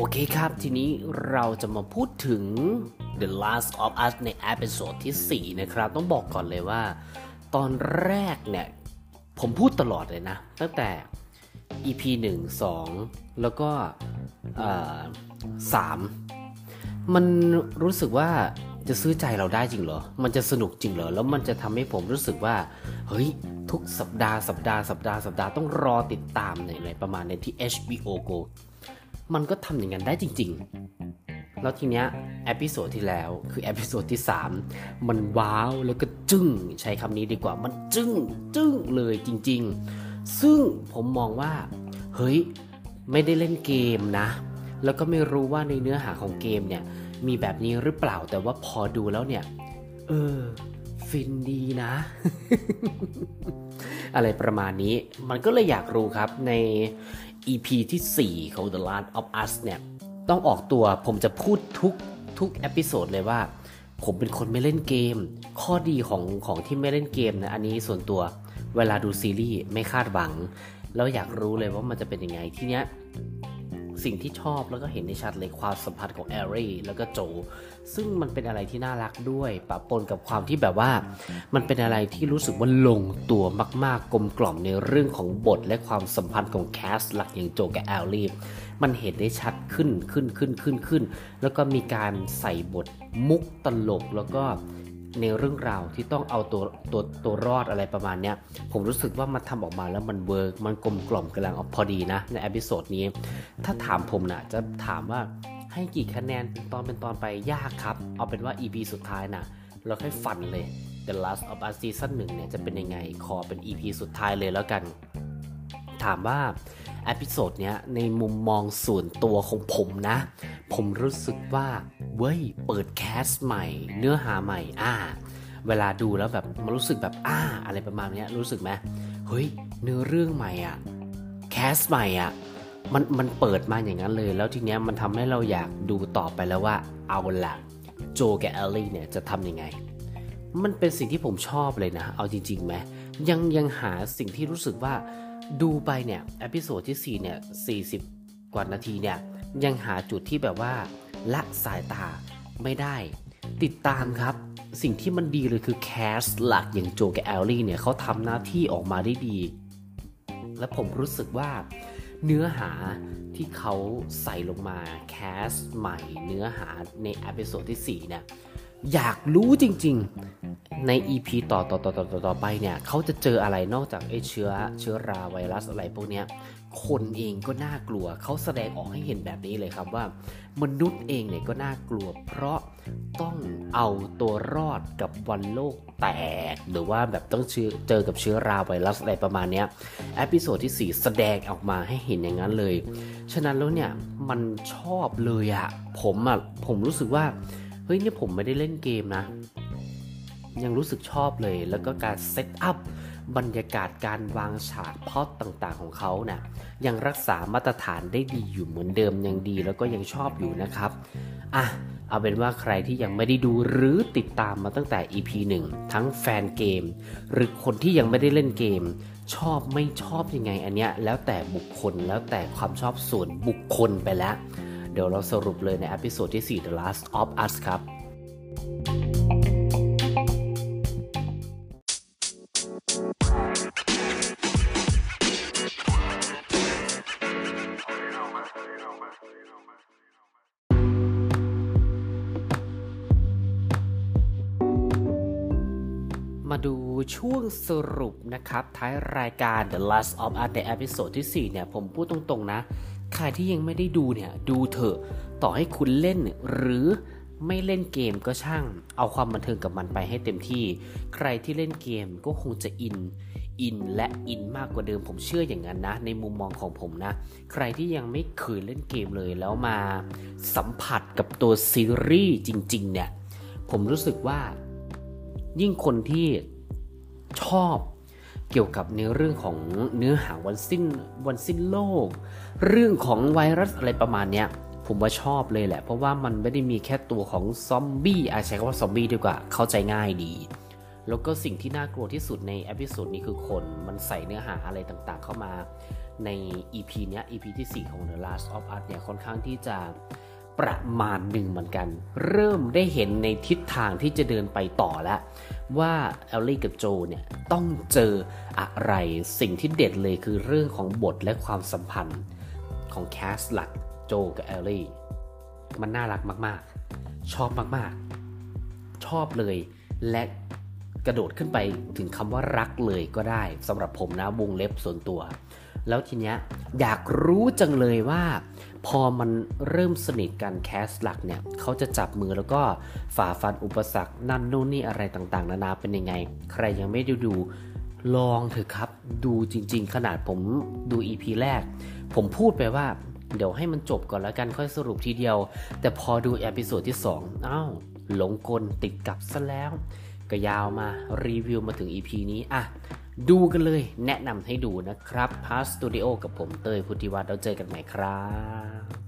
โอเคครับทีนี้เราจะมาพูดถึง The Last of Us ในเอพิโซดที่4นะครับต้องบอกก่อนเลยว่าตอนแรกเนี่ยผมพูดตลอดเลยนะตั้งแต่ EP 1 2แล้วก็3มันรู้สึกว่าจะซื้อใจเราได้จริงเหรอมันจะสนุกจริงเหรอแล้วมันจะทำให้ผมรู้สึกว่าเฮ้ยทุกสัปดาห์ต้องรอติดตามในประมาณในที่ HBO Goมันก็ทำอย่างนั้นได้จริงๆแล้วทีเนี้ยเอพิโซดที่แล้วคือเอพิโซดที่3มันว้าวแล้วก็จึ้งใช้คำนี้ดีกว่ามันจึ้งเลยจริงๆซึ่งผมมองว่าเฮ้ยไม่ได้เล่นเกมนะแล้วก็ไม่รู้ว่าในเนื้อหาของเกมเนี่ยมีแบบนี้หรือเปล่าแต่ว่าพอดูแล้วเนี่ยฟินดีนะ อะไรประมาณนี้มันก็เลยอยากรู้ครับในEP ที่4ของ The Last of Us เนี่ยต้องออกตัวผมจะพูดทุกเอพิโซดเลยว่าผมเป็นคนไม่เล่นเกมข้อดีของที่ไม่เล่นเกมนะอันนี้ส่วนตัวเวลาดูซีรีส์ไม่คาดหวังแล้วอยากรู้เลยว่ามันจะเป็นยังไงทีเนี้ยสิ่งที่ชอบแล้วก็เห็นได้ชัดเลยความสัมพันธ์ของแอรี่แล้วก็โจซึ่งมันเป็นอะไรที่น่ารักด้วยปะปนกับความที่แบบว่ามันเป็นอะไรที่รู้สึกว่าลงตัวมากๆกลมกล่อมในเรื่องของบทและความสัมพันธ์ของแคสหลักอย่างโจกับแอรี่มันเห็นได้ชัดขึ้นแล้วก็มีการใส่บทมุกตลกแล้วก็ในเรื่องราวที่ต้องเอาตัวรอดอะไรประมาณเนี้ยผมรู้สึกว่ามันทำออกมาแล้วมันเวิร์กมันกลมกล่อมกำลังพอดีนะในเอพิโซดนี้ถ้าถามผมนะจะถามว่าให้กี่คะแนนเป็นตอนไปยากครับเอาเป็นว่า EP สุดท้ายนะเราค่อยฟันเลย The Last of Us Season 1เนี่ยจะเป็นยังไงขอเป็น EP สุดท้ายเลยแล้วกันถามว่าเอพิโซดเนี้ยในมุมมองส่วนตัวของผมนะผมรู้สึกว่าเว้ยเปิดแคสใหม่เนื้อหาใหม่เวลาดูแล้วแบบมันรู้สึกแบบอะไรประมาณเนี้ยรู้สึกไหมเฮ้ยเนื้อเรื่องใหม่อ่ะแคสใหม่อ่ะมันเปิดมาอย่างนั้นเลยแล้วทีเนี้ยมันทำให้เราอยากดูต่อไปแล้วว่าเอาล่ะโจกับแอลลี่เนี่ยจะทำยังไงมันเป็นสิ่งที่ผมชอบเลยนะเอาจริงๆไหมยังหาสิ่งที่รู้สึกว่าดูไปเนี่ยเอพิโซดที่4เนี่ย40กว่านาทีเนี่ยยังหาจุดที่แบบว่าละสายตาไม่ได้ติดตามครับสิ่งที่มันดีเลยคือแคสหลักอย่างโจกับแอลลี่เนี่ยเขาทำหน้าที่ออกมาได้ดีและผมรู้สึกว่าเนื้อหาที่เขาใส่ลงมาแคสใหม่เนื้อหาในเอพิโซดที่4เนี่ยอยากรู้จริงๆใน EP ต่อไปเนี่ยเขาจะเจออะไรนอกจากเชื้อราไวรัสอะไรพวกเนี้ยคนเองก็น่ากลัวเขาแสดงออกให้เห็นแบบนี้เลยครับว่ามนุษย์เองเนี่ยก็น่ากลัวเพราะต้องเอาตัวรอดกับวันโลกแตกหรือว่าแบบต้องเจอกับเชื้อราไวรัสอะไรประมาณเนี้ยเอพิโซดที่4แสดงออกมาให้เห็นอย่างนั้นเลยฉะนั้นแล้วเนี่ยมันชอบเลยอะผมรู้สึกว่าเฮ้ยเนี่ยผมไม่ได้เล่นเกมนะยังรู้สึกชอบเลยแล้วก็การเซตอัพบรรยากาศการวางฉากพล็อตต่างๆของเขาเนี่ยยังรักษามาตรฐานได้ดีอยู่เหมือนเดิมยังดีแล้วก็ยังชอบอยู่นะครับเอาเป็นว่าใครที่ยังไม่ได้ดูหรือติดตามมาตั้งแต่ EP 1 ทั้งแฟนเกมหรือคนที่ยังไม่ได้เล่นเกมชอบไม่ชอบยังไงอันเนี้ยแล้วแต่บุคคลแล้วแต่ความชอบส่วนบุคคลไปแล้วเดี๋ยวเราสรุปเลยในเอพิโซดที่4 The Last of Us ครับมาดูช่วงสรุปนะครับท้ายรายการ The Last of Us ในเอพิโซดที่4เนี่ยผมพูดตรงๆนะใครที่ยังไม่ได้ดูเนี่ยดูเถอะต่อให้คุณเล่นหรือไม่เล่นเกมก็ช่างเอาความบันเทิงกับมันไปให้เต็มที่ใครที่เล่นเกมก็คงจะอิน อินและอินมากกว่าเดิมผมเชื่ออย่างนั้นนะในมุมมองของผมนะใครที่ยังไม่เคยเล่นเกมเลยแล้วมาสัมผัสกับตัวซีรีส์จริงๆเนี่ยผมรู้สึกว่ายิ่งคนที่ชอบเกี่ยวกับในเรื่องของเนื้อหาวันสิ้นโลกเรื่องของไวรัสอะไรประมาณเนี้ยผมว่าชอบเลยแหละเพราะว่ามันไม่ได้มีแค่ตัวของซอมบี้ใช้คำว่าซอมบี้ดีกว่าเข้าใจง่ายดีแล้วก็สิ่งที่น่ากลัวที่สุดในเอพิโซดนี้คือคนมันใส่เนื้อหาอะไรต่างๆเข้ามาใน EP เนี้ย EP ที่4ของ The Last of Us เนี่ยค่อนข้างที่จะประมาณหนึ่งเหมือนกันเริ่มได้เห็นในทิศทางที่จะเดินไปต่อแล้วว่าแอลลี่กับโจเนี่ยต้องเจออะไรสิ่งที่เด็ดเลยคือเรื่องของบทและความสัมพันธ์ของแคสหลักโจกับแอลลี่มันน่ารักมากๆชอบมากๆชอบเลยและกระโดดขึ้นไปถึงคำว่ารักเลยก็ได้สำหรับผมนะวงเล็บส่วนตัวแล้วทีเนี้ยอยากรู้จังเลยว่าพอมันเริ่มสนิทกันแคสหลักเนี่ยเขาจะจับมือแล้วก็ฝ่าฟันอุปสรรคนั่นนู่นนี่อะไรต่างๆนานาเป็นยังไงใครยังไม่ได้ดูลองเถอะครับดูจริงๆขนาดผมดู EP แรกผมพูดไปว่าเดี๋ยวให้มันจบก่อนแล้วกันค่อยสรุปทีเดียวแต่พอดูเอพิโซดที่2หลงกลติดกับซะแล้วก็ยาวมารีวิวมาถึง EP นี้ดูกันเลยแนะนำให้ดูนะครับพาสตูดิโอกับผมเต้ยพุทธิวัฒน์แล้วเจอกันใหม่ครับ